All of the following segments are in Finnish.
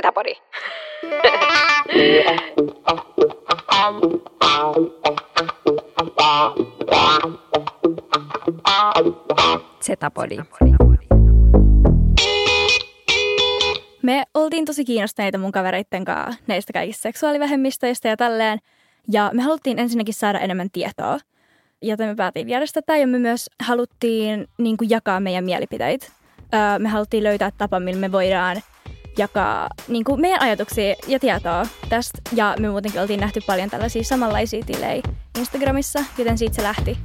Zetapodi. Zetapodi. Me oltiin tosi kiinnostuneita mun kavereitten kanssa näistä kaikista seksuaalivähemmistöistä ja tälleen. Ja me haluttiin ensinnäkin saada enemmän tietoa. Joten me päätin järjestää tämä ja me myös haluttiin niin kuin jakaa meidän mielipiteitä. Me haluttiin löytää tapa, millä me voidaan jakaa niin kuin meidän ajatuksia ja tietoa tästä. Ja me muutenkin oltiin nähty paljon tällaisia samanlaisia tilejä Instagramissa, joten siitä se lähti.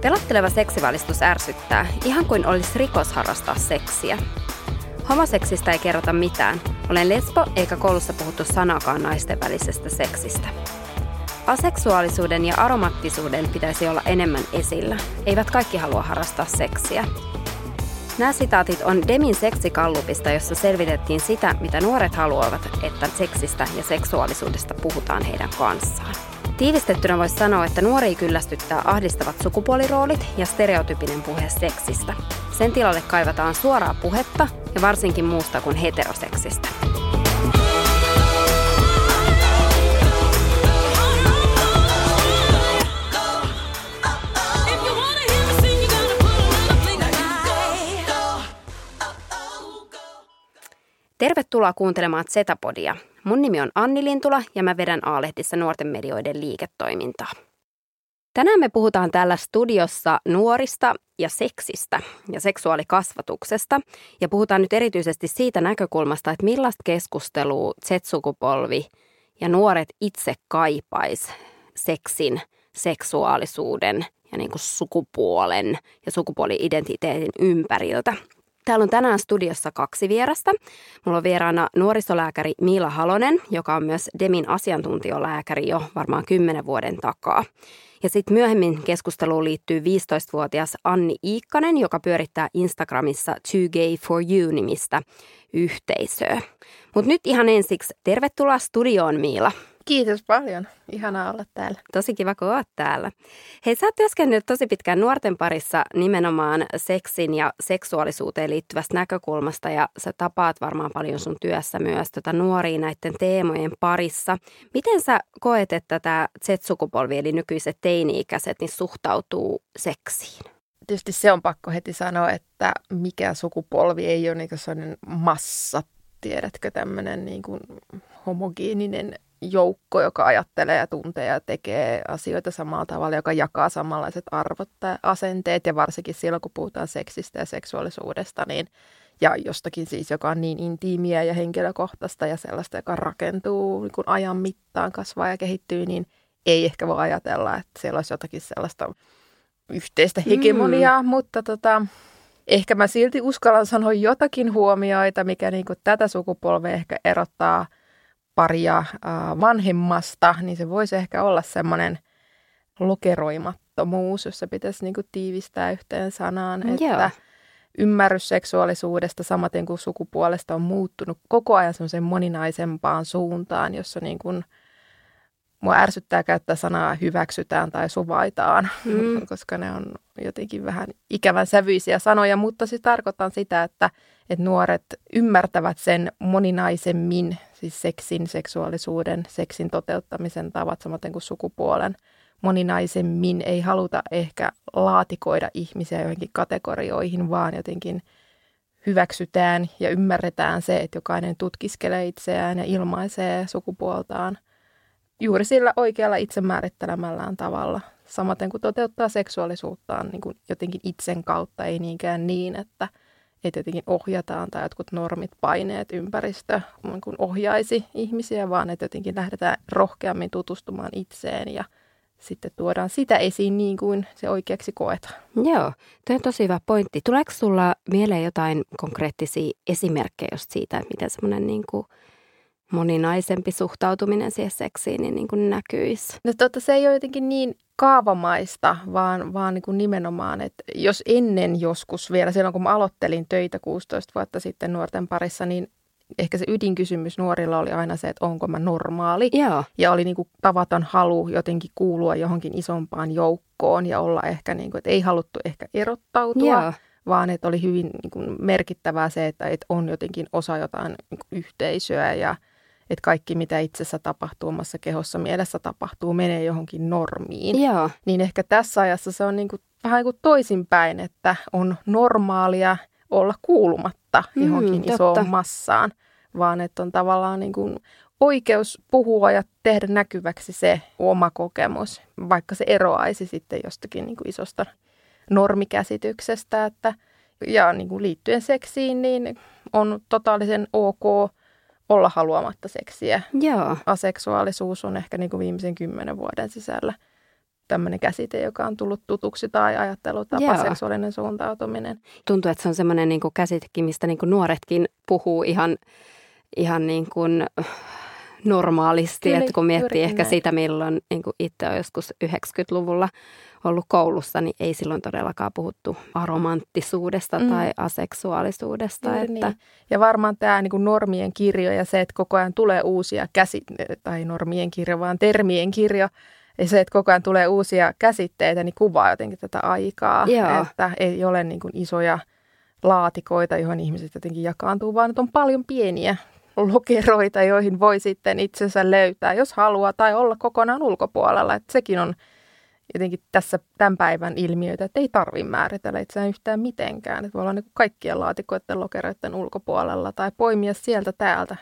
Pelotteleva seksivalistus ärsyttää, ihan kuin olisi rikos harrastaa seksiä. Homoseksistä ei kerrota mitään. Olen lesbo, eikä koulussa puhuttu sanakaan naisten välisestä seksistä. Aseksuaalisuuden ja aromaattisuuden pitäisi olla enemmän esillä. Eivät kaikki halua harrastaa seksiä. Nämä sitaatit on Demin seksikallupista, jossa selvitettiin sitä, mitä nuoret haluavat, että seksistä ja seksuaalisuudesta puhutaan heidän kanssaan. Tiivistettynä voisi sanoa, että nuoria kyllästyttää ahdistavat sukupuoliroolit ja stereotypinen puhe seksistä. Sen tilalle kaivataan suoraa puhetta ja varsinkin muusta kuin heteroseksistä. Tervetuloa kuuntelemaan Zetapodia. Mun nimi on Anni Lintula ja mä vedän A-lehdissä nuorten medioiden liiketoimintaa. Tänään me puhutaan täällä studiossa nuorista ja seksistä ja seksuaalikasvatuksesta. Ja puhutaan nyt erityisesti siitä näkökulmasta, että millaista keskustelua Z-sukupolvi ja nuoret itse kaipaisi seksin, seksuaalisuuden ja niin kuin sukupuolen ja sukupuoli-identiteetin ympäriltä. Täällä on tänään studiossa kaksi vierasta. Mulla on vieraana nuorisolääkäri Miila Halonen, joka on myös Demin asiantuntijalääkäri jo varmaan 10 vuoden takaa. Ja sitten myöhemmin keskusteluun liittyy 15-vuotias Anni Iikkanen, joka pyörittää Instagramissa Too Gay For You-nimistä yhteisöä. Mutta nyt ihan ensiksi tervetuloa studioon, Miila. Kiitos paljon. Ihanaa olla täällä. Tosi kiva, kun oot täällä. Hei, sä oot työskennellyt tosi pitkään nuorten parissa nimenomaan seksin ja seksuaalisuuteen liittyvästä näkökulmasta ja sä tapaat varmaan paljon sun työssä myös nuoria näiden teemojen parissa. Miten sä koet, että tämä Z-sukupolvi eli nykyiset teini-ikäiset niin suhtautuu seksiin? Tietysti se on pakko heti sanoa, että mikä sukupolvi ei ole niin kuin sellainen massa, tiedätkö, tämmöinen niin kuin homogeeninen joukko, joka ajattelee ja tuntee ja tekee asioita samalla tavalla, joka jakaa samanlaiset arvot tai asenteet, ja varsinkin silloin, kun puhutaan seksistä ja seksuaalisuudesta, niin, ja jostakin siis, joka on niin intiimiä ja henkilökohtaista ja sellaista, joka rakentuu niin kuin ajan mittaan, kasvaa ja kehittyy, niin ei ehkä voi ajatella, että siellä olisi jotakin sellaista yhteistä hegemoniaa, mutta ehkä mä silti uskallan sanoa jotakin huomioita, mikä niin kuin tätä sukupolvea ehkä erottaa paria vanhemmasta, niin se voisi ehkä olla semmoinen lokeroimattomuus, jos se pitäisi niinku tiivistää yhteen sanaan, että ymmärrys seksuaalisuudesta samaten kuin sukupuolesta on muuttunut koko ajan semmoisen moninaisempaan suuntaan, jossa niin kuin mua ärsyttää käyttää sanaa hyväksytään tai suvaitaan, koska ne on jotenkin vähän ikävän sävyisiä sanoja, mutta siis tarkoitan sitä, että nuoret ymmärtävät sen moninaisemmin, siis seksin, seksuaalisuuden, seksin toteuttamisen tavat, samaten kuin sukupuolen moninaisemmin. Ei haluta ehkä laatikoida ihmisiä joihinkin kategorioihin, vaan jotenkin hyväksytään ja ymmärretään se, että jokainen tutkiskelee itseään ja ilmaisee sukupuoltaan juuri sillä oikealla itsemäärittelemällään tavalla. Samaten kuin toteuttaa seksuaalisuuttaan niin kuin jotenkin itsen kautta, ei niinkään niin, että jotenkin ohjataan tai jotkut normit, paineet, ympäristö niin kuin ohjaisi ihmisiä, vaan että jotenkin lähdetään rohkeammin tutustumaan itseen ja sitten tuodaan sitä esiin niin kuin se oikeaksi koetaan. Joo, tuo on tosi hyvä pointti. Tuleeko sulla mieleen jotain konkreettisia esimerkkejä just siitä, että miten semmoinen niin kuin moninaisempi suhtautuminen siihen seksiin niin kuin näkyisi? No totta, se ei ole jotenkin niin kaavamaista, vaan niin kuin nimenomaan, että jos ennen joskus vielä, silloin kun mä aloittelin töitä 16 vuotta sitten nuorten parissa, niin ehkä se ydinkysymys nuorilla oli aina se, että onko mä normaali. Joo. Ja oli niin kuin tavaton halu jotenkin kuulua johonkin isompaan joukkoon ja olla ehkä, niin kuin, että ei haluttu ehkä erottautua, joo, vaan että oli hyvin niin kuin merkittävää se, että on jotenkin osa jotain niin kuin yhteisöä ja että kaikki, mitä itsessä tapahtuu, omassa kehossa, mielessä tapahtuu, menee johonkin normiin. Joo. Niin ehkä tässä ajassa se on niin kuin, vähän kuin toisinpäin, että on normaalia olla kuulumatta johonkin isoon massaan, vaan että on tavallaan niin kuin oikeus puhua ja tehdä näkyväksi se oma kokemus, vaikka se eroaisi sitten jostakin niin kuin isosta normikäsityksestä. Että, ja niin kuin liittyen seksiin, niin on totaalisen ok olla haluamatta seksiä. Joo. Aseksuaalisuus on ehkä niin kuin viimeisen 10 vuoden sisällä tämmöinen käsite, joka on tullut tutuksi, tai ajattelutapa, joo, seksuaalinen suuntautuminen. Tuntuu, että se on semmoinen niin kuin käsitekin, mistä niin kuin nuoretkin puhuu ihan niin kuin normaalisti. Kyllä, että kun miettii ehkä näin sitä, milloin niin kuin itse on joskus 90-luvulla ollut koulussa, niin ei silloin todellakaan puhuttu aromanttisuudesta tai aseksuaalisuudesta. Että niin. Ja varmaan tämä niin kuin normien kirjo ja se, että koko ajan tulee uusia tai normien kirjo, vaan termien kirjo, ja se, että koko ajan tulee uusia käsitteitä, niin kuvaa jotenkin tätä aikaa, joo, että ei ole niin kuin isoja laatikoita, johon ihmiset jotenkin jakaantuu, vaan on paljon pieniä lokeroita, joihin voi sitten itsensä löytää, jos haluaa, tai olla kokonaan ulkopuolella. Että sekin on jotenkin tässä tämän päivän ilmiöitä, että ei tarvitse määritellä itseään yhtään mitenkään. Että voi olla niin kuin kaikkien laatikoiden lokeroiden ulkopuolella tai poimia sieltä täältä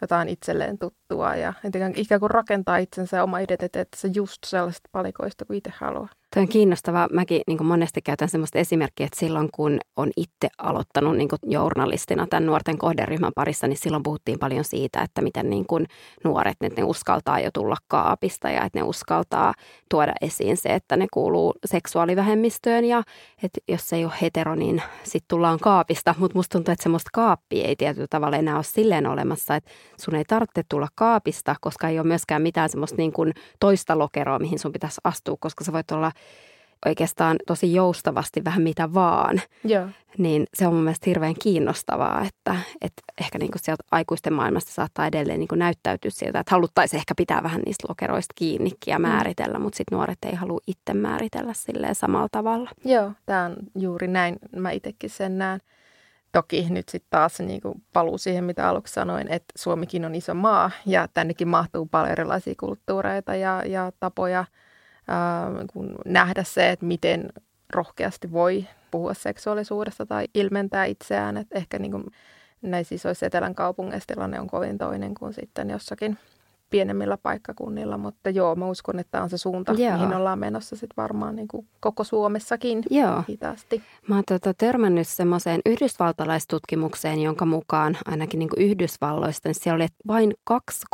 jotain itselleen tuttua ja ikään kuin rakentaa itsensä oma identiteettinsä just sellaisista palikoista kuin itse haluaa. Tuo on kiinnostavaa. Mäkin niin kuin monesti käytän sellaista esimerkkiä, että silloin kun on itse aloittanut niin kuin journalistina tämän nuorten kohderyhmän parissa, niin silloin puhuttiin paljon siitä, että miten niin kuin nuoret, että ne uskaltaa jo tulla kaapista ja että ne uskaltaa tuoda esiin se, että ne kuuluu seksuaalivähemmistöön ja että jos ei ole hetero, niin sitten tullaan kaapista. Mutta musta tuntuu, että semmoista kaappia ei tietyllä tavalla enää ole silleen olemassa, että sun ei tarvitse tulla kaapista, koska ei ole myöskään mitään semmoista niin kuin toista lokeroa, mihin sun pitäisi astua, koska sä voit olla oikeastaan tosi joustavasti vähän mitä vaan, joo, niin se on mun mielestä hirveän kiinnostavaa, että ehkä niin kuin sieltä aikuisten maailmasta saattaa edelleen niin kuin näyttäytyä sieltä, että haluttaisiin ehkä pitää vähän niistä lokeroista kiinni ja määritellä, mutta sitten nuoret ei halua itse määritellä silleen samalla tavalla. Joo, tämä on juuri näin, mä itsekin sen näen. Toki nyt sitten taas niin kuin paluu siihen, mitä aluksi sanoin, että Suomikin on iso maa ja tännekin mahtuu paljon erilaisia kulttuureita ja tapoja kun nähdä se, että miten rohkeasti voi puhua seksuaalisuudesta tai ilmentää itseään. Että ehkä niin kuin näissä isoissa etelän kaupungeissa tilanne on kovin toinen kuin sitten jossakin pienemmillä paikkakunnilla. Mutta joo, mä uskon, että on se suunta, joo, mihin ollaan menossa sitten varmaan niin kuin koko Suomessakin, joo, hitaasti. Mä oon törmännyt semmoiseen yhdysvaltalaistutkimukseen, jonka mukaan ainakin niin kuin Yhdysvalloista, niin siellä oli, että vain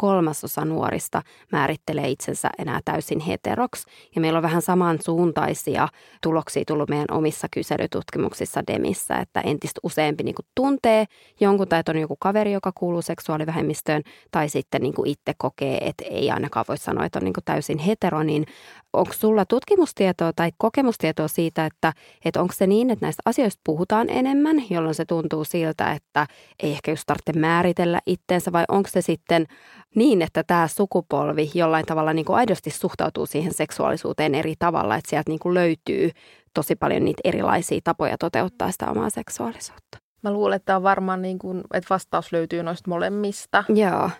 2/3 nuorista määrittelee itsensä enää täysin heteroksi. Ja meillä on vähän samansuuntaisia tuloksia tullut meidän omissa kyselytutkimuksissa Demissä, että entistä useampi niin kuin tuntee jonkun tai on joku kaveri, joka kuuluu seksuaalivähemmistöön, tai sitten niin kuin itse kokee, että ei ainakaan voi sanoa, että on niin kuin täysin hetero, niin onko sulla tutkimustietoa tai kokemustietoa siitä, että onko se niin, että näistä asioista puhutaan enemmän, jolloin se tuntuu siltä, että ei ehkä just tarvitse määritellä itteensä, vai onko se sitten niin, että tämä sukupolvi jollain tavalla niin kuin aidosti suhtautuu siihen seksuaalisuuteen eri tavalla, että sieltä niin kuin löytyy tosi paljon niitä erilaisia tapoja toteuttaa sitä omaa seksuaalisuutta? Mä luulen, että on varmaan niin kuin, että vastaus löytyy noista molemmista. Joo.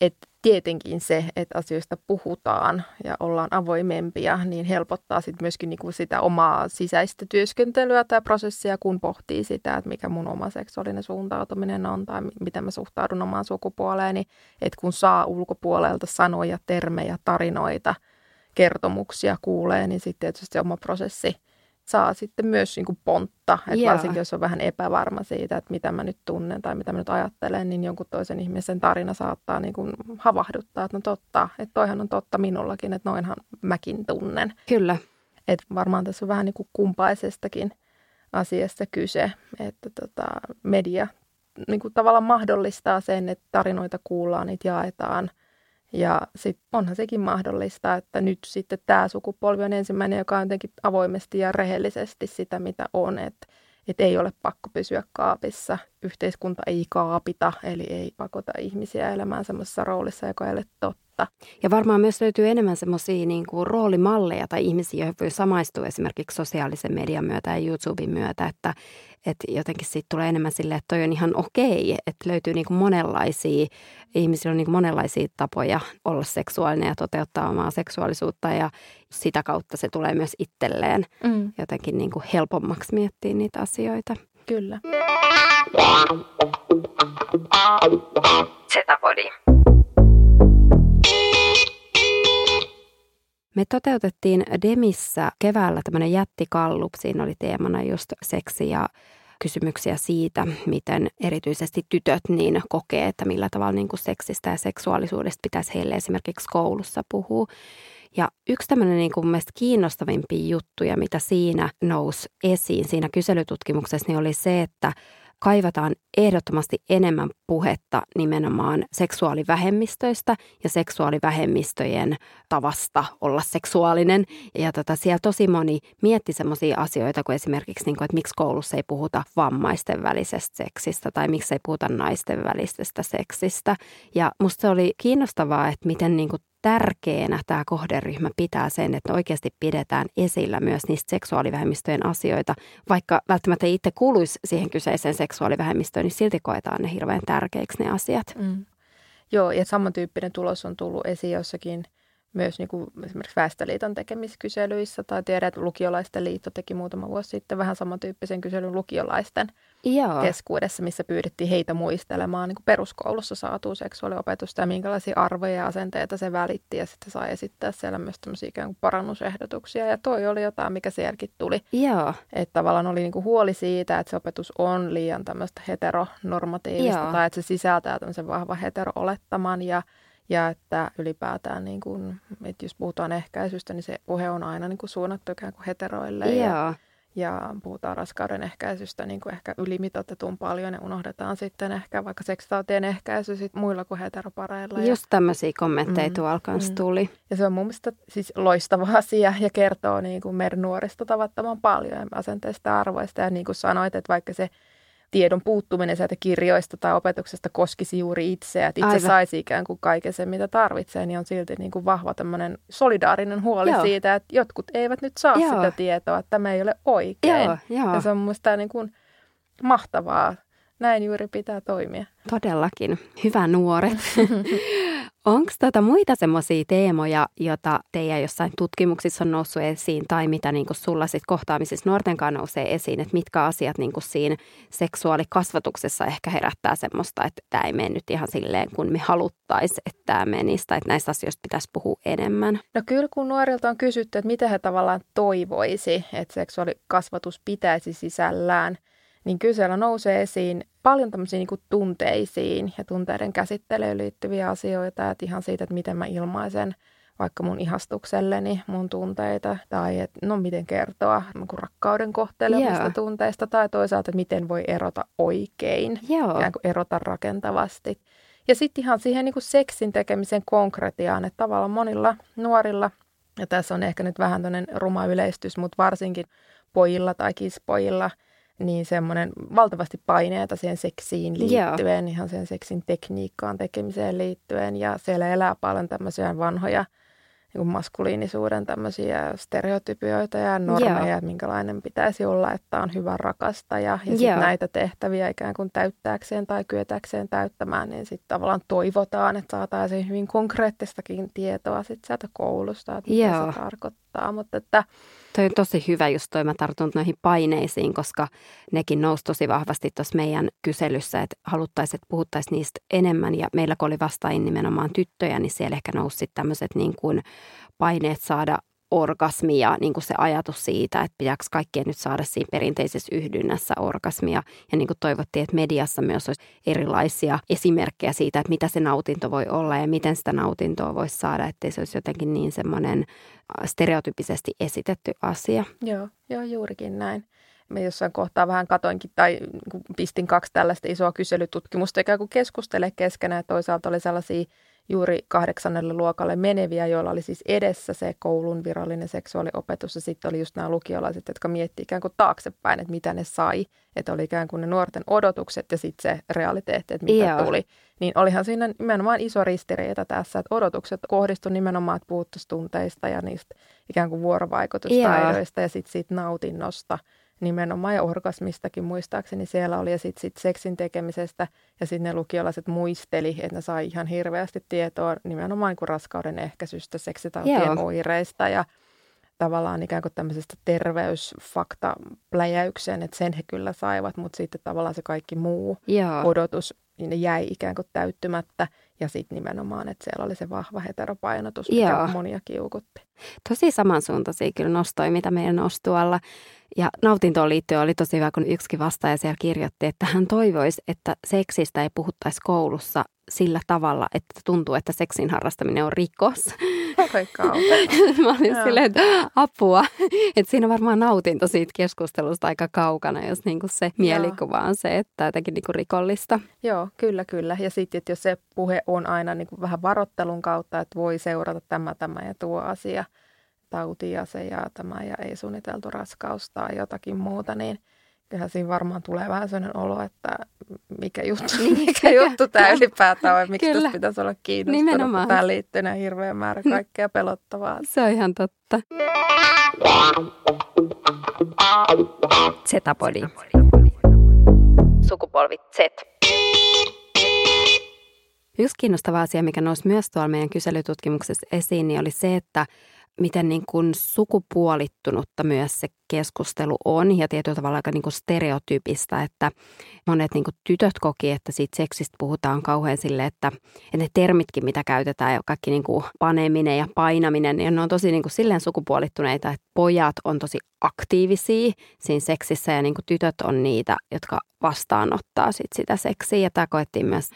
Että tietenkin se, että asioista puhutaan ja ollaan avoimempia, niin helpottaa sitten myöskin niinku sitä omaa sisäistä työskentelyä tai prosessia, kun pohtii sitä, että mikä mun oma seksuaalinen suuntautuminen on tai miten mä suhtaudun omaan sukupuoleeni. Että kun saa ulkopuolelta sanoja, termejä, tarinoita, kertomuksia kuulee, niin sitten tietysti se oma prosessi saa sitten myös niinku pontta. Että varsinkin jos on vähän epävarma siitä, että mitä mä nyt tunnen tai mitä mä nyt ajattelen, niin jonkun toisen ihmisen tarina saattaa niinku havahduttaa, että no totta, että toihan on totta minullakin, että noinhan mäkin tunnen. Kyllä. Että varmaan tässä on vähän niinku kumpaisestakin asiasta kyse, että media niinku tavallaan mahdollistaa sen, että tarinoita kuullaan, niitä jaetaan. Ja sitten onhan sekin mahdollista, että nyt sitten tämä sukupolvi on ensimmäinen, joka on jotenkin avoimesti ja rehellisesti sitä, mitä on. Että että ei ole pakko pysyä kaapissa. Yhteiskunta ei kaapita, eli ei pakota ihmisiä elämään semmoisessa roolissa, joka ei ole totta. Ja varmaan myös löytyy enemmän semmoisia niin kuin roolimalleja tai ihmisiä, joihin voi samaistua esimerkiksi sosiaalisen median myötä ja YouTuben myötä, että jotenkin siitä tulee enemmän silleen, että toi on ihan okei, että löytyy niin kuin monenlaisia, ihmisillä on niin kuin monenlaisia tapoja olla seksuaalinen ja toteuttaa omaa seksuaalisuutta ja sitä kautta se tulee myös itselleen jotenkin niin kuin helpommaksi miettiä niitä asioita. Kyllä. Zetapodi. Me toteutettiin Demissä keväällä tämmöinen jättikallup. Siinä oli teemana just seksi ja kysymyksiä siitä, miten erityisesti tytöt niin kokee, että millä tavalla niin kuin seksistä ja seksuaalisuudesta pitäisi heille esimerkiksi koulussa puhua. Ja yksi tämmöinen niin kuin mielestäni kiinnostavimpia juttuja, mitä siinä nousi esiin siinä kyselytutkimuksessa, niin oli se, että kaivataan ehdottomasti enemmän puhetta nimenomaan seksuaalivähemmistöistä ja seksuaalivähemmistöjen tavasta olla seksuaalinen. Ja siellä tosi moni mietti semmoisia asioita kuin esimerkiksi, niin kuin, että miksi koulussa ei puhuta vammaisten välisestä seksistä tai miksi ei puhuta naisten välisestä seksistä. Ja musta se oli kiinnostavaa, että miten niin kuin tärkeänä tämä kohderyhmä pitää sen, että oikeasti pidetään esillä myös niistä seksuaalivähemmistöjen asioita. Vaikka välttämättä ei itse kuuluisi siihen kyseiseen seksuaalivähemmistöön, niin silti koetaan ne hirveän tärkeiksi ne asiat. Mm. Joo, ja samantyyppinen tulos on tullut esiin jossakin myös niin kuin esimerkiksi Väestöliiton tekemiskyselyissä. Tai tiedän, että Lukiolaisten liitto teki muutama vuosi sitten vähän samantyyppisen kyselyn lukiolaisten keskuudessa, missä pyydettiin heitä muistelemaan niin kuin peruskoulussa saatua seksuaaliopetusta ja minkälaisia arvoja ja asenteita se välitti. Ja sitten sai esittää siellä myös tämmöisiä ikään kuin parannusehdotuksia. Ja toi oli jotain, mikä sielläkin tuli. Joo. Että tavallaan oli niin kuin huoli siitä, että se opetus on liian tämmöistä heteronormatiivista. Joo. Tai että se sisältää tämmöisen vahvan hetero-olettaman ja että ylipäätään, niin kuin, että jos puhutaan ehkäisystä, niin se puhe on aina niin kuin suunnattu ikään kuin heteroille. Joo. Ja puhutaan raskauden ehkäisystä niin kuin ehkä ylimitoitetun paljon ja unohdetaan sitten ehkä vaikka seksitautien ehkäisy sit muilla kuin heteropareilla. Just tämmöisiä kommentteja tuolla kanssa tuli. Ja se on mun mielestä siis loistava asia ja kertoo niin kuin meidän nuorista tavattoman paljon asenteista arvoista. Ja niin kuin sanoit, että vaikka se tiedon puuttuminen sieltä kirjoista tai opetuksesta koskisi juuri itseä, että itse saisi ikään kuin kaiken sen, mitä tarvitsee, niin on silti niin kuin vahva tämmöinen solidaarinen huoli siitä, että jotkut eivät nyt saa sitä tietoa, että tämä ei ole oikein. Ja se on musta niin kuin mahtavaa. Näin juuri pitää toimia. Todellakin. Hyvä nuoret. Onko muita semmoisia teemoja, joita teidän jossain tutkimuksissa on noussut esiin tai mitä niinku sulla sit kohtaamisissa nuortenkaan nousee esiin, että mitkä asiat niinku siinä seksuaalikasvatuksessa ehkä herättää semmoista, että tämä ei mene nyt ihan silleen, kun me haluttaisiin, että tämä menisi tai että näistä asioista pitäisi puhua enemmän? No kyllä, kun nuorilta on kysytty, että mitä he tavallaan toivoisi, että seksuaalikasvatus pitäisi sisällään, niin kyllä siellä nousee esiin paljon tämmöisiä niin kuin tunteisiin ja tunteiden käsittelyyn liittyviä asioita. Että ihan siitä, että miten mä ilmaisen vaikka mun ihastukselleni mun tunteita. Tai että no miten kertoa rakkauden kohtelevista tunteista. Tai toisaalta, että miten voi erota oikein. Ikään kuin erota rakentavasti. Ja sitten ihan siihen niin kuin seksin tekemisen konkretiaan. Että tavallaan monilla nuorilla, ja tässä on ehkä nyt vähän toinen ruma yleistys, mutta varsinkin pojilla tai kispojilla, niin semmoinen valtavasti paineita siihen seksiin liittyen, ihan siihen seksin tekniikkaan tekemiseen liittyen. Ja siellä elää paljon tämmöisiä vanhoja niin maskuliinisuuden tämmöisiä stereotypioita ja normeja, että minkälainen pitäisi olla, että on hyvä rakastaja. Ja sitten näitä tehtäviä ikään kuin täyttääkseen tai kyetäkseen täyttämään, niin sitten tavallaan toivotaan, että saataisiin hyvin konkreettistakin tietoa sitten sieltä koulusta, että mitä se tarkoittaa. Mutta että toi on tosi hyvä just toi, mä tartun noihin paineisiin, koska nekin nousi tosi vahvasti tuossa meidän kyselyssä, että haluttaisiin, että puhuttaisiin niistä enemmän. Ja meillä kun oli vastaajin nimenomaan tyttöjä, niin siellä ehkä nousi tämmöiset niin kuin paineet saada orgasmia, niin kuin se ajatus siitä, että pitääkö kaikkien nyt saada siinä perinteisessä yhdynnässä orgasmia. Ja niin kuin toivottiin, että mediassa myös olisi erilaisia esimerkkejä siitä, että mitä se nautinto voi olla ja miten sitä nautintoa voisi saada, ettei se olisi jotenkin niin semmoinen stereotypisesti esitetty asia. Joo, juurikin näin. Mä jossain kohtaa vähän katoinkin tai pistin 2 tällaista isoa kyselytutkimusta ikään kuin keskustele keskenään. Toisaalta oli sellaisia juuri 8. luokalle meneviä, joilla oli siis edessä se koulun virallinen seksuaaliopetus. Ja sitten oli just nämä lukiolaiset, jotka miettivät ikään kuin taaksepäin, että mitä ne sai. Että oli ikään kuin ne nuorten odotukset ja sitten se realiteetti, että mitä tuli. Niin olihan siinä nimenomaan iso ristiriita tässä, että odotukset kohdistuivat nimenomaan, että puhuttuisi tunteista ja niistä ikään kuin vuorovaikutustaidoista ja sitten siitä nautinnosta. Nimenomaan ja orgasmistakin muistaakseni siellä oli ja sitten seksin tekemisestä ja sitten ne lukiolaiset muisteli, että ne sai ihan hirveästi tietoa nimenomaan niin raskauden ehkäisystä, seksitautien oireista ja tavallaan ikään kuin tämmöisestä terveysfaktapläjäykseen, että sen he kyllä saivat, mutta sitten tavallaan se kaikki muu odotus niin jäi ikään kuin täyttymättä. Ja sitten nimenomaan, että siellä oli se vahva heteropainotus, mikä monia kiukutti. Tosi samansuuntaisia kyllä nostoi, mitä meidän nostualla. Ja nautintoon liittyen oli tosi hyvä, kun yksikin vastaaja siellä kirjoitti, että hän toivoisi, että seksistä ei puhuttaisi koulussa sillä tavalla, että tuntuu, että seksin harrastaminen on rikos. Mä olin silleen, että apua. Että siinä varmaan nautinto siitä keskustelusta aika kaukana, jos niinku se mielikuva on se, että jotenkin niinku rikollista. Joo, kyllä, kyllä. Ja sitten, että jos se puhe on aina niinku vähän varoittelun kautta, että voi seurata tämä ja tuo asia, tauti ja se ja tämä ja ei suunniteltu raskausta tai jotakin muuta, niin kyllähän siinä varmaan tulee vähän sellainen olo, että mikä juttu tämä ylipäätään on, miksi tästä pitäisi olla kiinnostunut, nimenomaan. Kun tämä liittyy näin hirveän määrä kaikkea pelottavaa. Se on ihan totta. Zetapodi. Sukupolvi Z. Yksi kiinnostava asia, mikä nousi myös tuolla meidän kyselytutkimuksessa esiin, niin oli se, että miten niin kuin sukupuolittunutta myös se keskustelu on ja tietyllä tavalla aika niin kuin stereotyypistä, että monet niin kuin tytöt koki, että siitä seksistä puhutaan kauhean silleen, että ne termitkin, mitä käytetään ja kaikki niin kuin paneminen ja painaminen, niin ne on tosi niin kuin silleen sukupuolittuneita, että pojat on tosi aktiivisia siinä seksissä ja niin kuin tytöt on niitä, jotka vastaanottaa sitä seksiä ja tämä koettiin myös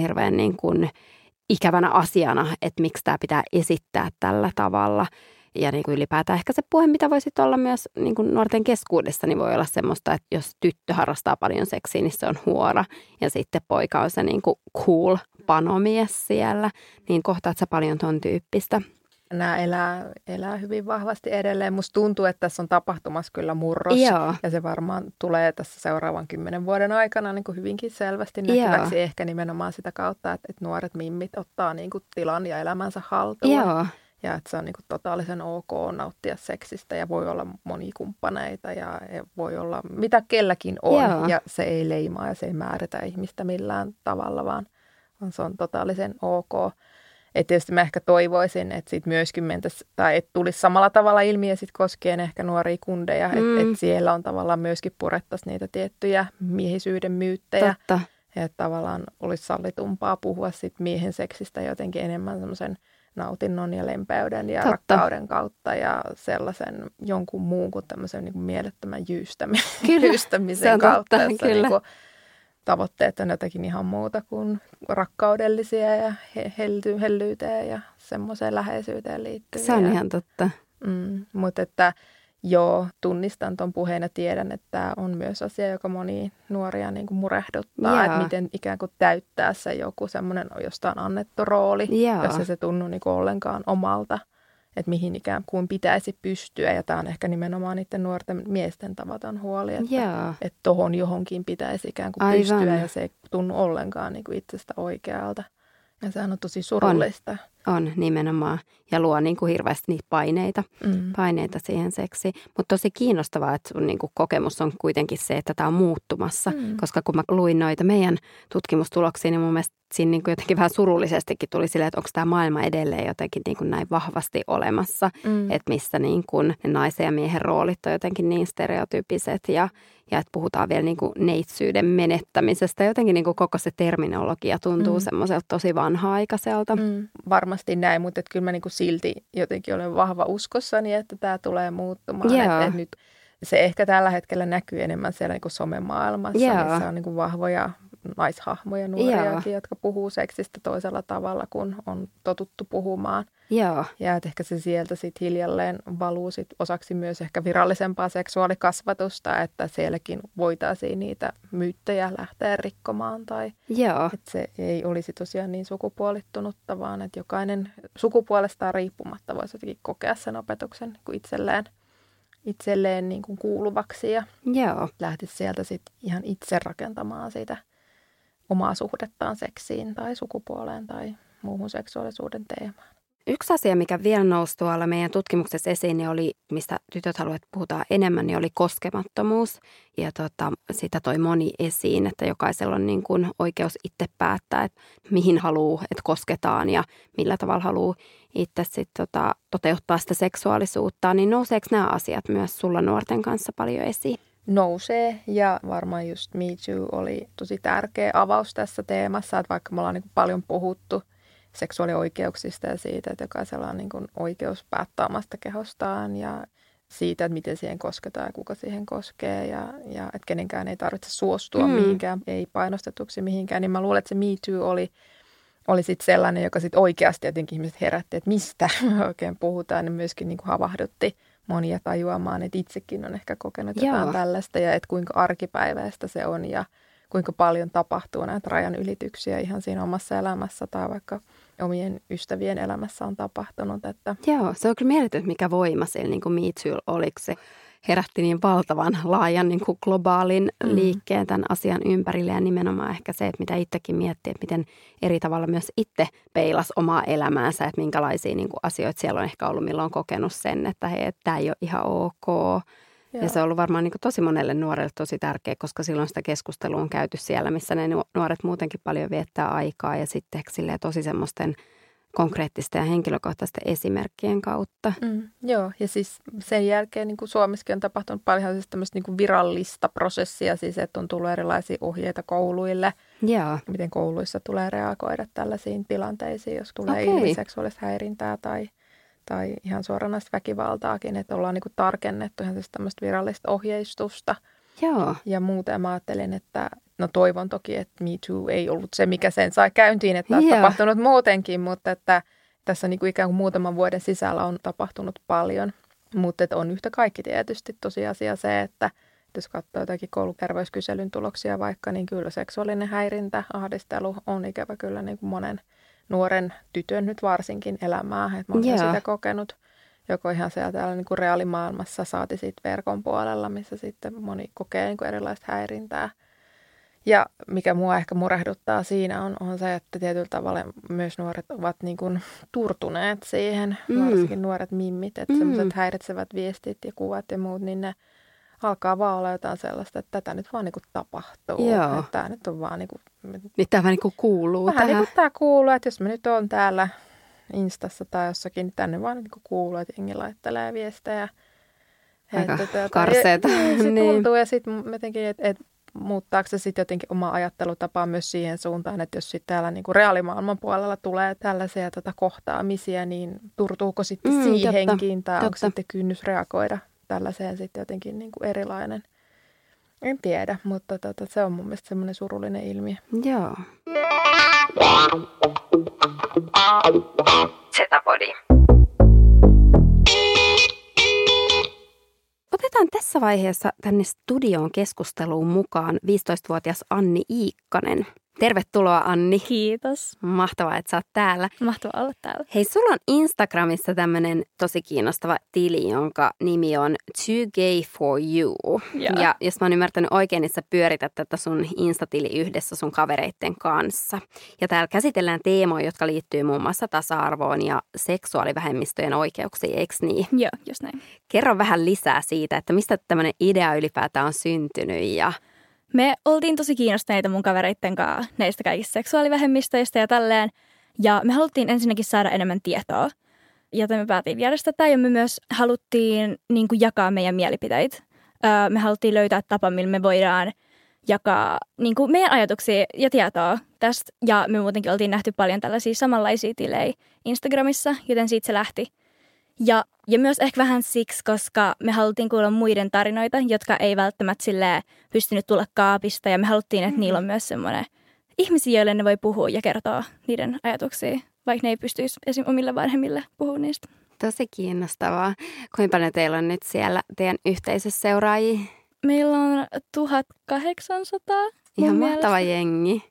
hirveän niin kuin ikävänä asiana, että miksi tämä pitää esittää tällä tavalla. Ja niin kuin ylipäätään ehkä se puhe, mitä voisi olla myös niin kuin nuorten keskuudessa, niin voi olla semmoista, että jos tyttö harrastaa paljon seksiä, niin se on huora. Ja sitten poika on se niin kuin cool panomies siellä. Niin kohtaat sä paljon ton tyyppistä? Nämä elää hyvin vahvasti edelleen. Musta tuntuu, että tässä on tapahtumassa kyllä murros. Joo. Ja se varmaan tulee tässä seuraavan 10 vuoden aikana niin kuin hyvinkin selvästi näkyväksi. Joo. Ehkä nimenomaan sitä kautta, että nuoret mimmit ottaa niin kuin tilan ja elämänsä haltuun. Joo. Ja että se on niin kuin totaalisen ok nauttia seksistä ja voi olla monikumppaneita ja voi olla mitä kelläkin on. Joo. Ja se ei leimaa ja se ei määritä ihmistä millään tavalla, vaan se on totaalisen ok. Että tietysti mä ehkä toivoisin, että siitä myöskin mentäisiin, tai että tulisi samalla tavalla ilmiö sitten koskien ehkä nuoria kundeja, että siellä on tavallaan myöskin purettaisiin niitä tiettyjä miehisyyden myyttejä. Totta. Ja tavallaan olisi sallitumpaa puhua sitten miehen seksistä jotenkin enemmän semmoisen nautinnon ja lempeyden ja rakkauden kautta ja sellaisen jonkun muun kuin tämmöisen niin kuin mielettömän jyystämisen kautta. Kyllä. Tavoitteet on jotakin ihan muuta kuin rakkaudellisia ja hellyyteen ja semmoiseen läheisyyteen liittyviä. Se on ihan totta. Mutta että joo, tunnistan ton puheen ja tiedän, että on myös asia, joka moni nuoria niin kuin murehduttaa, että miten ikään kuin täyttää se joku semmoinen jostain annettu rooli, jossa se tunnu niin kuin ollenkaan omalta, että mihin ikään kuin pitäisi pystyä. Ja tämä on ehkä nimenomaan niiden nuorten miesten tavaton huoli, että tohon johonkin pitäisi ikään kuin pystyä ja se ei tunnu ollenkaan niin kuin itsestä oikealta. Ja sehän on tosi surullista. On nimenomaan ja luo niin kuin hirveästi niitä paineita siihen seksiin. Mutta tosi kiinnostavaa, että sun niin kuin kokemus on kuitenkin se, että tämä on muuttumassa. Koska kun mä luin noita meidän tutkimustuloksia, niin mun mielestä siinä niin kuin jotenkin vähän surullisestikin tuli silleen, että onko tämä maailma edelleen jotenkin niin kuin näin vahvasti olemassa. Että missä niin kuin ne naisen ja miehen roolit on jotenkin niin stereotyyppiset ja että puhutaan vielä niin kuin neitsyyden menettämisestä. Jotenkin niin kuin koko se terminologia tuntuu semmoiselta tosi vanha-aikaiselta. Varmasti näin, mutta kyllä mä niin kuin silti jotenkin olen vahva uskossani, että tämä tulee muuttumaan. Että nyt se ehkä tällä hetkellä näkyy enemmän siellä niin kuin somemaailmassa, missä on niin kuin vahvoja naishahmoja, nuoriakin, jotka puhuu seksistä toisella tavalla kuin on totuttu puhumaan. Joo. Ja että ehkä se sieltä sitten hiljalleen valuu sit osaksi myös ehkä virallisempaa seksuaalikasvatusta, että sielläkin voitaisiin niitä myyttejä lähteä rikkomaan. Tai että se ei olisi tosiaan niin sukupuolittunutta, vaan että jokainen sukupuolestaan riippumatta voisi jotenkin kokea sen opetuksen niin kuin itselleen niin kuin kuuluvaksi ja lähtisi sieltä sitten ihan itse rakentamaan sitä omaa suhdettaan seksiin tai sukupuoleen tai muuhun seksuaalisuuden teemaan. Yksi asia, mikä vielä nousi tuolla meidän tutkimuksessa esiin, niin oli, mistä tytöt haluavat, että puhutaan enemmän, niin oli koskemattomuus. Ja sitä toi moni esiin, että jokaisella on niin kuin oikeus itse päättää, että mihin haluaa, että kosketaan ja millä tavalla haluaa itse sit toteuttaa sitä seksuaalisuutta. Niin nouseeko nämä asiat myös sulla nuorten kanssa paljon esiin? Nousee ja varmaan just Me Too oli tosi tärkeä avaus tässä teemassa, että vaikka me ollaan niin paljon puhuttu seksuaalioikeuksista ja siitä, että jokaisella on niin kuin oikeus päättää omasta kehostaan ja siitä, että miten siihen kosketaan ja kuka siihen koskee ja että kenenkään ei tarvitse suostua mihinkään, ei painostetuksi mihinkään, niin mä luulen, että se Me Too oli sitten sellainen, joka sitten oikeasti jotenkin ihmiset herätti, että mistä oikein puhutaan, niin myöskin niin kuin havahdutti monia tajuamaan, että itsekin on ehkä kokenut jotain tällaista ja että kuinka arkipäiväistä se on ja kuinka paljon tapahtuu näitä rajan ylityksiä ihan siinä omassa elämässä tai vaikka omien ystävien elämässä on tapahtunut. Että. Joo, se on kyllä mieletön, mikä voima siellä niin kuin Me Too oli. Se herätti niin valtavan laajan niin kuin globaalin liikkeen tämän asian ympärille ja nimenomaan ehkä se, että mitä itsekin miettii, että miten eri tavalla myös itse peilasi omaa elämäänsä, että minkälaisia niin kuin asioita siellä on ehkä ollut, milloin on kokenut sen, että hei, tämä ei ole ihan ok. Joo. Ja se on ollut varmaan niin kuin tosi monelle nuorelle tosi tärkeä, koska silloin sitä keskustelua on käyty siellä, missä ne nuoret muutenkin paljon viettää aikaa ja sitten tosi semmoisten konkreettisten ja henkilökohtaisten esimerkkien kautta. Joo, ja siis sen jälkeen niin kuin Suomessakin on tapahtunut paljon siis tämmöistä niin kuin virallista prosessia, siis että on tullut erilaisia ohjeita kouluille, miten kouluissa tulee reagoida tällaisiin tilanteisiin, jos tulee ilmi seksuaalista häirintää tai ihan suoranaista väkivaltaakin, että ollaan niin kuin tarkennettu ihan siis tämmöistä virallista ohjeistusta. Joo. Ja muuten mä ajattelin, että no toivon toki, että Me Too ei ollut se, mikä sen sai käyntiin, että on tapahtunut muutenkin, mutta että tässä niin kuin ikään kuin muutaman vuoden sisällä on tapahtunut paljon. Mutta että on yhtä kaikki tietysti tosiasia se, että jos katsoo jotakin kouluterveyskyselyn tuloksia vaikka, niin kyllä seksuaalinen häirintä, ahdistelu on ikävä kyllä niin kuin monen nuoren tytön nyt varsinkin elämää, että mä olen sitä kokenut joko ihan siellä täällä niin kuin reaalimaailmassa saati sitten verkon puolella, missä sitten moni kokee niin kuin erilaista häirintää. Ja mikä mua ehkä murehduttaa siinä on se, että tietyllä tavalla myös nuoret ovat niin kuin turtuneet siihen, varsinkin nuoret mimmit, että sellaiset häiritsevät viestit ja kuvat ja muut, niin ne alkaa vaan olla jotain sellaista, että tätä nyt vaan niinku tapahtuu. Joo. Että tämä nyt on vaan niinku. Niin tämä niinku kuuluu vähän tähän. Vähän niinku tämä kuuluu, että jos mä nyt oon täällä Instassa tai jossakin, niin tänne vaan niinku kuuluu, että jengi laittelee viestejä. Aika karseeta. Se tuntuu ja sitten jotenkin, että muuttaako se sitten jotenkin omaa ajattelutapaa myös siihen suuntaan, että jos sitten täällä niinku reaalimaailman puolella tulee tällaisia kohtaamisia, niin turtuuko sitten siihenkin tai onko sitten kynnys reagoida tällaiseen sitten jotenkin niin kuin erilainen. En tiedä, mutta se on mun mielestä semmoinen surullinen ilmiö. Joo. Zetapodi. Otetaan tässä vaiheessa tänne studioon keskusteluun mukaan 15-vuotias Anni Iikkanen. Tervetuloa, Anni. Kiitos. Mahtavaa, että sä oot täällä. Mahtavaa olla täällä. Hei, sulla on Instagramissa tämmönen tosi kiinnostava tili, jonka nimi on Too Gay For You. Yeah. Ja jos mä oon ymmärtänyt oikein, niin sä pyörität tätä sun Insta-tili yhdessä sun kavereitten kanssa. Ja täällä käsitellään teemoja, jotka liittyy muun muassa tasa-arvoon ja seksuaalivähemmistöjen oikeuksiin, eikö niin? Joo, just näin. Kerro vähän lisää siitä, että mistä tämmönen idea ylipäätään on syntynyt ja me oltiin tosi kiinnostuneita mun kavereitten kanssa näistä kaikista seksuaalivähemmistöistä ja tälleen. Ja me haluttiin ensinnäkin saada enemmän tietoa. Joten me päätin järjestää tätä ja me myös haluttiin niin kuin jakaa meidän mielipiteitä. Me haluttiin löytää tapa, millä me voidaan jakaa niin kuin meidän ajatuksia ja tietoa tästä. Ja me muutenkin oltiin nähty paljon tällaisia samanlaisia tilejä Instagramissa, joten siitä se lähti. Ja myös ehkä vähän siksi, koska me haluttiin kuulla muiden tarinoita, jotka ei välttämättä silleen pystynyt tulla kaapista. Ja me haluttiin, että niillä on myös semmoinen ihmisiä, joille ne voi puhua ja kertoa niiden ajatuksia, vaikka ne ei pystyisi esim. Omille vanhemmille puhua niistä. Tosi kiinnostavaa. Kuinka paljon teillä on nyt siellä teidän yhteisössä seuraajia? Meillä on 1800. Ihan mahtava jengi.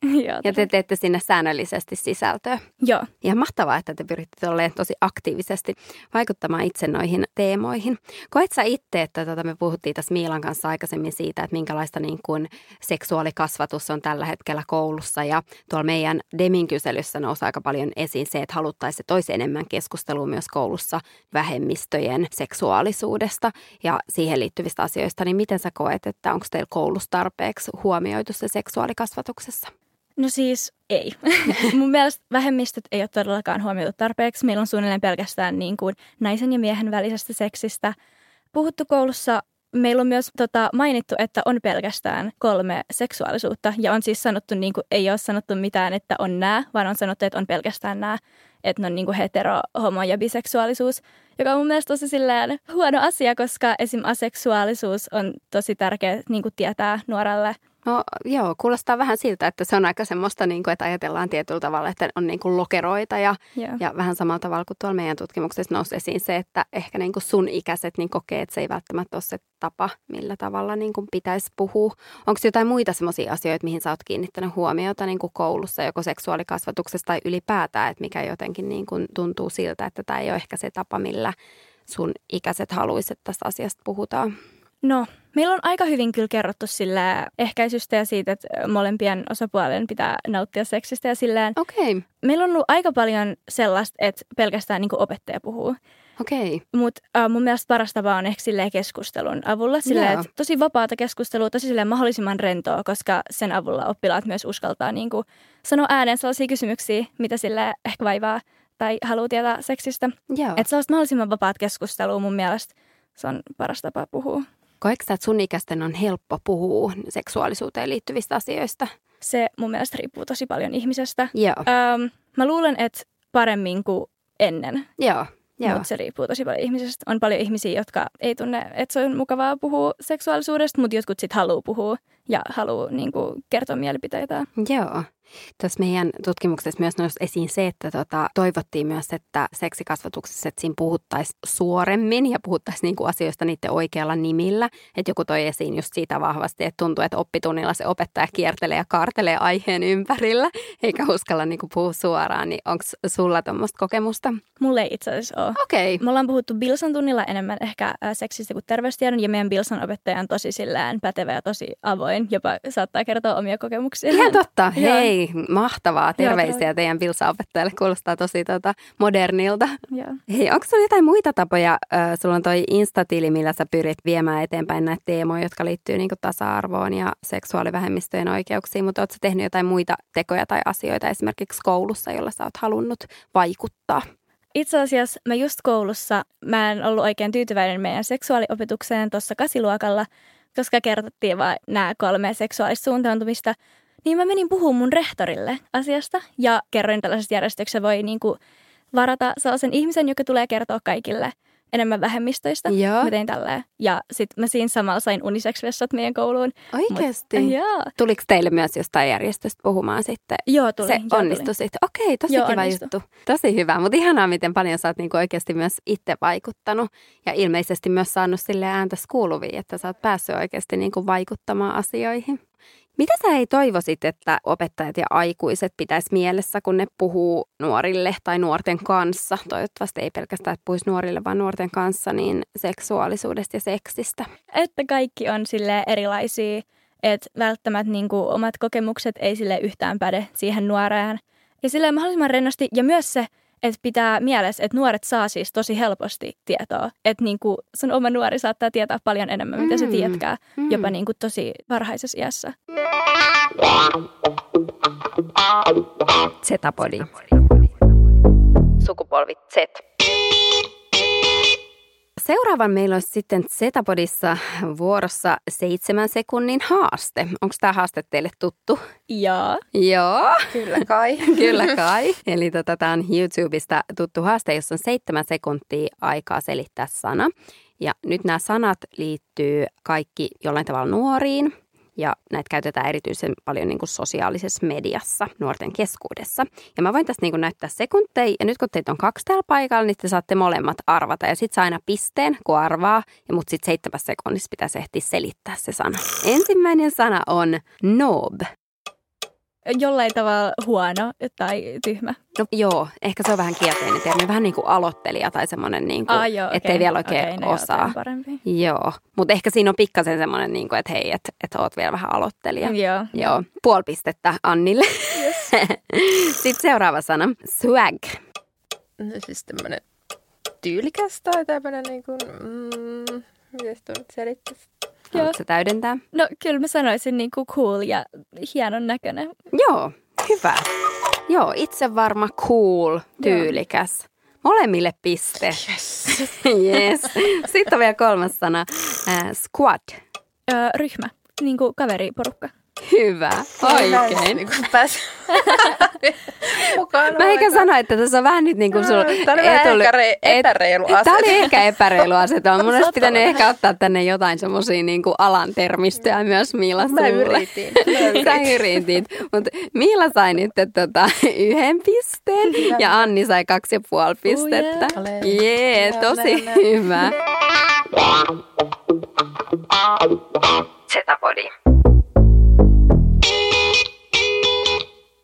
Ja te teette sinne säännöllisesti sisältöä. Joo. Ihan mahtavaa, että te pyritte olleen tosi aktiivisesti vaikuttamaan itse noihin teemoihin. Koet sä itse, että me puhuttiin tässä Miilan kanssa aikaisemmin siitä, että minkälaista niin kuin seksuaalikasvatus on tällä hetkellä koulussa. Ja tuolla meidän Demin kyselyssä nousi aika paljon esiin se, että haluttaisiin, että olisi enemmän keskustelua myös koulussa vähemmistöjen seksuaalisuudesta ja siihen liittyvistä asioista. Niin miten sä koet, että onko teillä koulussa tarpeeksi huomioitu se seksuaalikasvatuksessa? No siis ei. Mun mielestä vähemmistöt ei ole todellakaan huomioitu tarpeeksi. Meillä on suunnilleen pelkästään niin kuin naisen ja miehen välisestä seksistä puhuttu koulussa. Meillä on myös mainittu, että on pelkästään 3 seksuaalisuutta. Ja on siis sanottu, niin kuin ei ole sanottu mitään, että on nämä, vaan on sanottu, että on pelkästään nämä. Että ne on niin kuin hetero, homo ja biseksuaalisuus, joka on mun mielestä tosi silleen huono asia, koska esim. Aseksuaalisuus on tosi tärkeä niin kuin tietää nuorelle. No joo, kuulostaa vähän siltä, että se on aika semmoista, niin kuin, että ajatellaan tietyllä tavalla, että on niin kuin lokeroita ja vähän samalla tavalla kuin tuolla meidän tutkimuksessa nousi esiin se, että ehkä niin kuin sun ikäiset niin kokee, että se ei välttämättä ole se tapa, millä tavalla niin kuin pitäisi puhua. Onko jotain muita semmoisia asioita, mihin sä oot kiinnittänyt huomiota niin kuin koulussa, joko seksuaalikasvatuksessa tai ylipäätään, että mikä jotenkin niin kuin tuntuu siltä, että tämä ei ole ehkä se tapa, millä sun ikäiset haluaisi, että tästä asiasta puhutaan? No, meillä on aika hyvin kyllä kerrottu sillä ehkäisystä ja siitä, että molempien osapuolien pitää nauttia seksistä ja sillään. Okay. Meillä on ollut aika paljon sellaista, että pelkästään niin kuin opettaja puhuu. Okay. Mutta mun mielestä paras tapa on ehkä silleen keskustelun avulla. Silleen, että tosi vapaata keskustelua, tosi silleen mahdollisimman rentoa, koska sen avulla oppilaat myös uskaltaa niin kuin sanoa ääneen sellaisia kysymyksiä, mitä silleen ehkä vaivaa tai haluaa tietää seksistä. Että sellaista mahdollisimman vapaat keskustelua mun mielestä se on paras tapa puhua. Koetko sä, että sun ikäisten on helppo puhua seksuaalisuuteen liittyvistä asioista? Se mun mielestä riippuu tosi paljon ihmisestä. Joo. Mä luulen, että paremmin kuin ennen. Joo. Mutta se riippuu tosi paljon ihmisestä. On paljon ihmisiä, jotka ei tunne, että se on mukavaa puhua seksuaalisuudesta, mutta jotkut sitten haluaa puhua ja haluaa niin kuin kertoa mielipiteitä. Joo. Tuossa meidän tutkimuksessa myös nousi esiin se, että toivottiin myös, että seksikasvatuksessa, että siinä puhuttaisiin suoremmin ja puhuttaisiin niinku asioista niiden oikealla nimillä. Että joku toi esiin just siitä vahvasti, että tuntuu, että oppitunnilla se opettaja kiertelee ja kaartelee aiheen ympärillä, eikä uskalla niinku puhua suoraan. Niin onko sulla tuommoista kokemusta? Mulla ei itse asiassa ole. Okay. Me ollaan puhuttu Bilsan tunnilla enemmän ehkä seksistä kuin terveystiedon, ja meidän Bilsan opettaja on tosi sillään pätevä ja tosi avoin, jopa saattaa kertoa omia kokemuksia. Ihan totta, hei! Mahtavaa. Terveisiä teidän Bilsa-opettajalle. Kuulostaa tosi modernilta. Yeah. Hei, onko sulla jotain muita tapoja? Sulla on toi Insta-tili, millä sä pyrit viemään eteenpäin näitä teemoja, jotka liittyy niinku tasa-arvoon ja seksuaalivähemmistöjen oikeuksiin, mutta ootko sä tehnyt jotain muita tekoja tai asioita esimerkiksi koulussa, jolla sä oot halunnut vaikuttaa? Itse asiassa mä just koulussa, mä en ollut oikein tyytyväinen meidän seksuaaliopetukseen tuossa 8-luokalla, koska kertottiin vaan nämä 3 seksuaalista suuntaantumista. Niin mä menin puhumaan mun rehtorille asiasta ja kerroin tällaisesta järjestyksestä voi niinku varata sellaisen ihmisen, joka tulee kertoa kaikille enemmän vähemmistöistä. Joo. Mä tein tälleen. Ja sit mä siinä samalla sain unisex-vessat meidän kouluun. Oikeesti? Joo. Tuliko teille myös jostain järjestöstä puhumaan sitten? Joo, tuli. Se onnistui sitten. Okei, tosi kiva juttu. Tosi hyvä, mutta ihanaa, miten paljon sä oot niinku oikeasti myös itse vaikuttanut. Ja ilmeisesti myös saanut silleen ääntäs kuuluviin, että sä oot päässyt oikeasti niinku vaikuttamaan asioihin. Mitä sä ei toivoisit, että opettajat ja aikuiset pitäisi mielessä, kun ne puhuu nuorille tai nuorten kanssa? Toivottavasti ei pelkästään, että puhuisi nuorille, vaan nuorten kanssa, niin seksuaalisuudesta ja seksistä. Että kaikki on silleen erilaisia, että välttämättä niin kuin omat kokemukset ei silleen yhtään päde siihen nuoreen. Ja silleen mahdollisimman rennosti ja myös se, että pitää mielessä, että nuoret saa siis tosi helposti tietoa. Että niin kuin sun oma nuori saattaa tietää paljon enemmän, mitä se tietää, jopa niin kuin tosi varhaisessa iässä. Zetapodi. Sukupolvi Z. Seuraavan meillä olisi sitten Zetapodissa vuorossa 7 sekunnin haaste. Onko tämä haaste teille tuttu? Joo. Kyllä kai. Kyllä kai. Eli tämä on YouTubesta tuttu haaste, jossa on 7 sekuntia aikaa selittää sana. Ja nyt nämä sanat liittyy kaikki jollain tavalla nuoriin. Ja näitä käytetään erityisen paljon niin kuin sosiaalisessa mediassa, nuorten keskuudessa. Ja mä voin tässä niin kuin näyttää sekunteja. Ja nyt kun teitä on 2 täällä paikalla, niin te saatte molemmat arvata. Ja sit saa aina pisteen, kun arvaa. Ja mut sit 7 sekunnissa pitäisi ehtiä selittää se sana. Ensimmäinen sana on noob. Jollain tavalla huono tai tyhmä. No joo, ehkä se on vähän kielteinen termi. Vähän niin kuin aloittelija tai semmoinen, niin ettei vielä oikein osaa. Joo, mutta ehkä siinä on pikkasen semmoinen, niin kuin, että hei, että oot vielä vähän aloittelija. Joo. 0,5 pistettä Annille. Yes. Sitten seuraava sana, swag. No siis tämmöinen tyylikäs tai tämmöinen niin kuin, miten sitä nyt selittäisi? Haluatko se täydentää? No kyllä mä sanoisin niin kuin cool ja hienon näköinen. Joo, hyvä. Joo, itse varma, cool, tyylikäs. Molemmille piste. Yes. Yes. Sitten on vielä 3 sana. Squad. Ryhmä, niin kuin kaveriporukka. Hyvä, oikein. Niin pääs mukaan. Mä eikä sano, että tässä on vähän nyt niin kuin sulla epäreilu asetelma. Tämä oli ehkä epäreilu asetelma. Mun olisi pitänyt ehkä ottaa tänne jotain semmosia niin kuin alan termistöjä myös Miila sulle. Mä yritin. Mutta Miila sai nyt 1 pisteen ja Anni sai 2,5 pistettä. Jee, tosi hyvä. Zetapodi.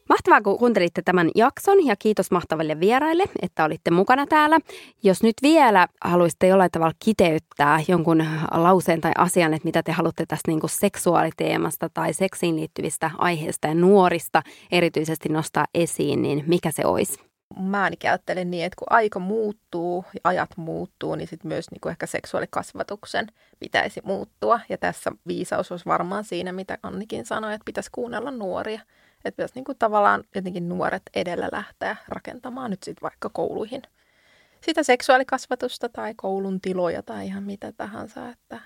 Mahtavaa, kun kuuntelitte tämän jakson ja kiitos mahtaville vieraille, että olitte mukana täällä. Jos nyt vielä haluaisitte jollain tavalla kiteyttää jonkun lauseen tai asian, että mitä te haluatte tästä niin kuin seksuaaliteemasta tai seksiin liittyvistä aiheista ja nuorista erityisesti nostaa esiin, niin mikä se olisi? Mä ainakin ajattelen niin, että kun aika muuttuu ja ajat muuttuu, niin sitten myös niin kuin ehkä seksuaalikasvatuksen pitäisi muuttua. Ja tässä viisaus olisi varmaan siinä, mitä Annikin sanoi, että pitäisi kuunnella nuoria. Että pitäisi niin kuin tavallaan jotenkin nuoret edellä lähteä rakentamaan nyt sitten vaikka kouluihin sitä seksuaalikasvatusta tai koulun tiloja tai ihan mitä tahansa. Että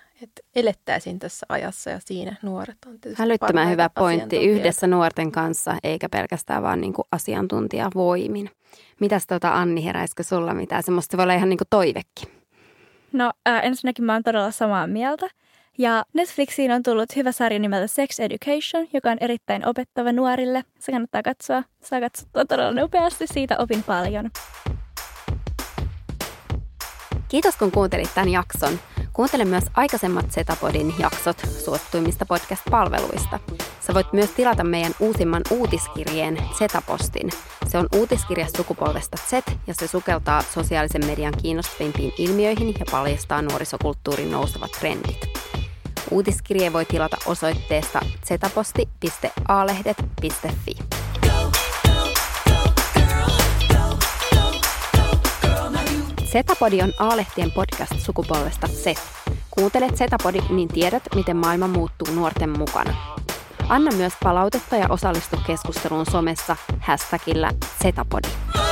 elettäisiin tässä ajassa ja siinä nuoret on tietysti älyttömän hyvä pointti yhdessä nuorten kanssa, eikä pelkästään vaan niin kuin asiantuntijavoimin. Mitäs Anni, heräisikö sulla mitään? Semmoista voi olla ihan niin kuin toivekin. No ensinnäkin mä oon todella samaa mieltä. Ja Netflixiin on tullut hyvä sarja nimeltä Sex Education, joka on erittäin opettava nuorille. Se kannattaa katsoa. Saa katsottua todella nopeasti. Siitä opin paljon. Kiitos kun kuuntelit tämän jakson. Kuuntele myös aikaisemmat Zetapodin jaksot suosituimmista podcast-palveluista. Sä voit myös tilata meidän uusimman uutiskirjeen Zetapostin. Se on uutiskirja sukupolvesta Z ja se sukeltaa sosiaalisen median kiinnostavimpiin ilmiöihin ja paljastaa nuorisokulttuurin nousevat trendit. Uutiskirje voi tilata osoitteesta zetaposti.a-lehdet.fi. Zetapodi on A-lehtien podcast sukupolvesta Z. Kuuntele Zetapodi, niin tiedät, miten maailma muuttuu nuorten mukana. Anna myös palautetta ja osallistu keskusteluun somessa #Zetapodi.